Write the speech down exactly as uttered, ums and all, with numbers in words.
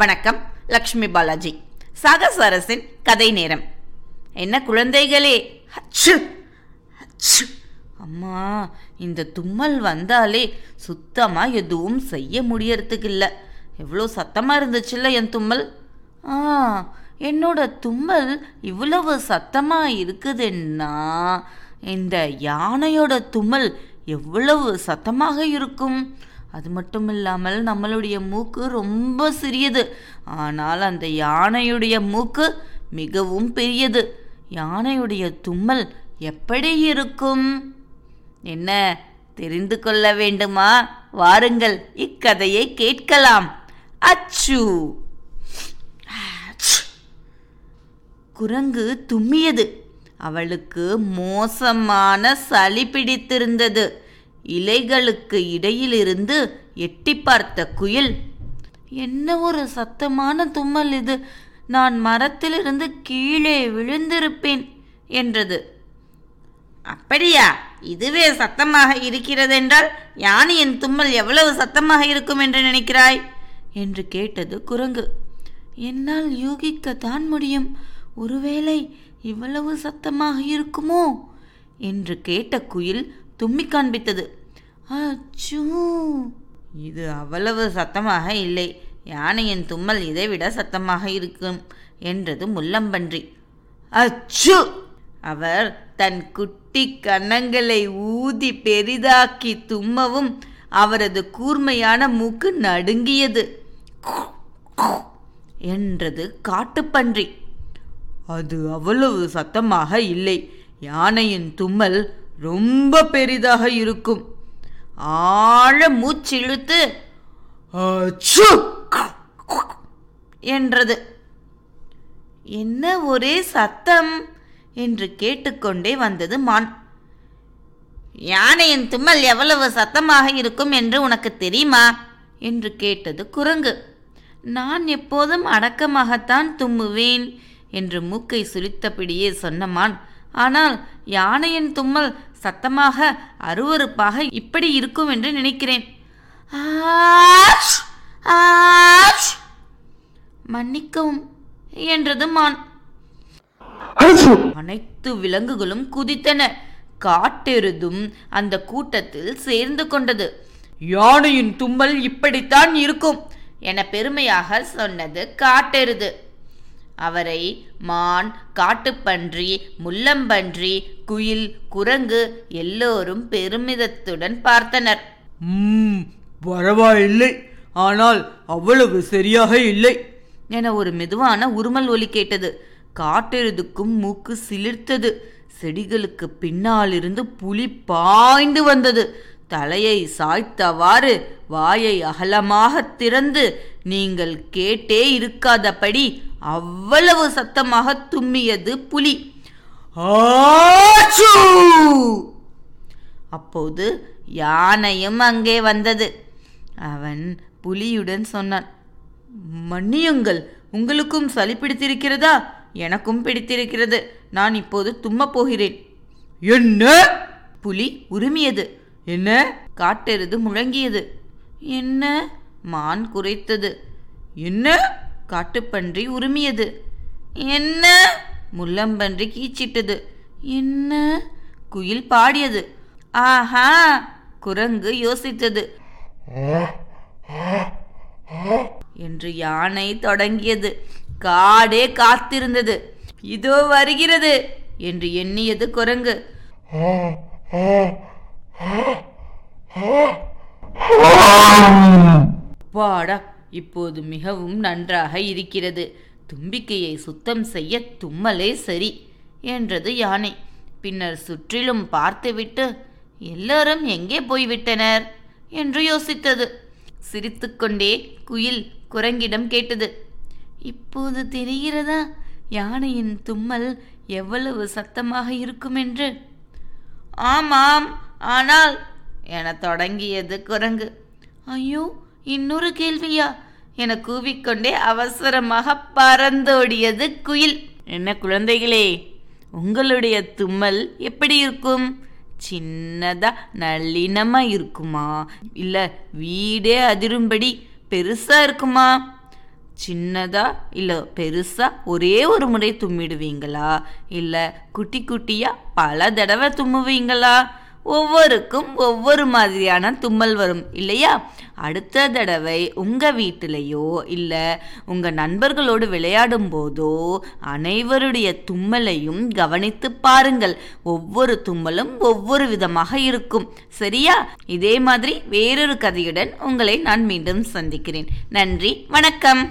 வணக்கம், லக்ஷ்மி பாலாஜி. சாகஸ் அரசின் கதை நேரம். என்ன குழந்தைகளே, அச்சு அச்சு அம்மா, இந்த தும்மல் வந்தாலே சுத்தமாக எதுவும் செய்ய முடியறதுக்கு இல்லை. எவ்வளோ சத்தமாக இருந்துச்சுல்ல என் தும்மல். ஆ, என்னோட தும்மல் இவ்வளவு சத்தமாக இருக்குதுன்னா இந்த யானையோட தும்மல் எவ்வளவு சத்தமாக இருக்கும். அது மட்டும் இல்லாமல் நம்மளுடைய மூக்கு ரொம்ப சிறியது, ஆனால் அந்த யானையுடைய மூக்கு மிகவும் பெரியது. யானையுடைய தும்மல் எப்படி இருக்கும் என்ன தெரிந்து கொள்ள வேண்டுமா? வாருங்கள், இக்கதையை கேட்கலாம். அச்சு. குரங்கு தும்மியது. அவளுக்கு மோசமான சளி பிடித்திருந்தது. இலைகளுக்கு இடையிலிருந்து எட்டி பார்த்த குயில், என்ன ஒரு சத்தமான தும்மல் இது, நான் மரத்திலிருந்து கீழே விழுந்திருப்பேன் என்றது. அப்படியா, இதுவே சத்தமாக இருக்கிறதென்றால் யானையின் தும்மல் எவ்வளவு சத்தமாக இருக்கும் என்று நினைக்கிறாய் என்று கேட்டது குரங்கு. என்னால் யூகிக்கத்தான் முடியும், ஒருவேளை இவ்வளவு சத்தமாக இருக்குமோ என்று கேட்ட குயில் தும்மி காண்பித்தது. அச்சூ, இது அவ்வளவு சத்தமாக இல்லை, யானையின் தும்மல் இதைவிட சத்தமாக இருக்கும் என்றது முள்ளம்பன்றி. அச்சு. அவர் தன் குட்டி கன்னங்களை ஊதி பெரிதாக்கி தும்மவும் அவரது கூர்மையான மூக்கு நடுங்கியது என்றது காட்டுப்பன்றி. அது அவ்வளவு சத்தமாக இல்லை, யானையின் தும்மல் ரொம்ப பெரிதாக இருக்கும், ஆழ மூச்சிழுத்து அச்சு என்றது. என்ன ஒரே சத்தம் என்று கேட்டுக்கொண்டே வந்தது மான். யானையின் தும்மல் எவ்வளவு சத்தமாக இருக்கும் என்று உனக்கு தெரியுமா என்று கேட்டது குரங்கு. நான் எப்போதும் அடக்கமாகத்தான் தும்முவேன் என்று மூக்கை சுளித்தபடியே சொன்ன மான், ஆனால் யானையின் தும்மல் சத்தமாக அருவருப்பாக இப்படி இருக்கும் என்று நினைக்கிறேன். மன்னிக்கவும் என்றது மான். அனைத்து விலங்குகளும் குதித்தன. காட்டெருதும் அந்த கூட்டத்தில் சேர்ந்து கொண்டது. யானையின் தும்மல் இப்படித்தான் இருக்கும் என பெருமையாக சொன்னது காட்டெருது. அவரை மான், காட்டுப்பன்றி, முள்ளம்பன்றி, குயில், குரங்கு எல்லோரும் பெருமிதத்துடன் பார்த்தனர். ம், பரவாயில்லை, ஆனால் அவ்வளவு சரியாக இல்லை என ஒரு மெதுவான உருமல் ஒலி கேட்டது. காட்டெழுதுக்கும் மூக்கு சிலிர்த்தது. செடிகளுக்கு பின்னாலிருந்து புலி பாய்ந்து வந்தது. தலையை சாய்த்தவாறு வாயை அகலமாக திறந்து நீங்கள் கேட்டே இருக்காதபடி அவ்வளவு சத்தமாக தும்மியது புலி. ஆச்சு! அப்போது யானையும் அங்கே வந்தது. அவன் புலியுடன் சொன்னான், மன்னியுங்கள், உங்களுக்கும் சளி பிடித்திருக்கிறதா? எனக்கும் பிடித்திருக்கிறது. நான் இப்போது தும்மப் போகிறேன். என்ன? புலி உருமியது. என்ன? காட்டெருது முழங்கியது. என்ன? மான் குரைத்தது. என்ன? காட்டுப்பன்றி உருமியது. என்ன? முள்ளம்பன்றி கீச்சிட்டது. என்ன? குயில் பாடியது. ஆஹா! குரங்கு யோசித்தது என்று யானை தொடங்கியது. காடே காத்திருந்தது. இதோ வருகிறது என்று எண்ணியது குரங்கு. பாடா, இப்போது மிகவும் நன்றாக இருக்கிறது. தும்பிக்கையை சுத்தம் செய்ய தும்மலே சரி என்றது யானை. பின்னர் சுற்றிலும் பார்த்துவிட்டு எல்லாரும் எங்கே போய்விட்டனர் என்று யோசித்தது. சிரித்துக்கொண்டே குயில் குரங்கிடம் கேட்டது, இப்போது தெரிகிறதா யானையின் தும்மல் எவ்வளவு சத்தமாக இருக்கும் என்று? ஆமாம், ஆனால் என தொடங்கியது குரங்கு. ஐயோ, இன்னொரு கேள்வியா என கூவிக்கொண்டே அவசரமாக பறந்தோடியது குயில். என்ன குழந்தைகளே, உங்களுடைய தும்மல் எப்படி இருக்கும்? சின்னதா நல்லினமா இருக்குமா, இல்லை வீடே அதிரும்படி பெருசா இருக்குமா? சின்னதா இல்லை பெருசாக ஒரே ஒரு முறை தும்மிடுவீங்களா இல்லை குட்டி குட்டியாக பல தடவை தும்முவீங்களா? ஒவ்வொருக்கும் ஒவ்வொரு மாதிரியான தும்மல் வரும் இல்லையா? அடுத்த தடவை உங்கள் வீட்டிலையோ இல்லை உங்கள் நண்பர்களோடு விளையாடும் போதோ அனைவருடைய தும்மலையும் கவனித்து பாருங்கள். ஒவ்வொரு தும்மலும் ஒவ்வொரு விதமாக இருக்கும், சரியா? இதே மாதிரி வேறொரு கதையுடன் உங்களை நான் மீண்டும் சந்திக்கிறேன். நன்றி, வணக்கம்.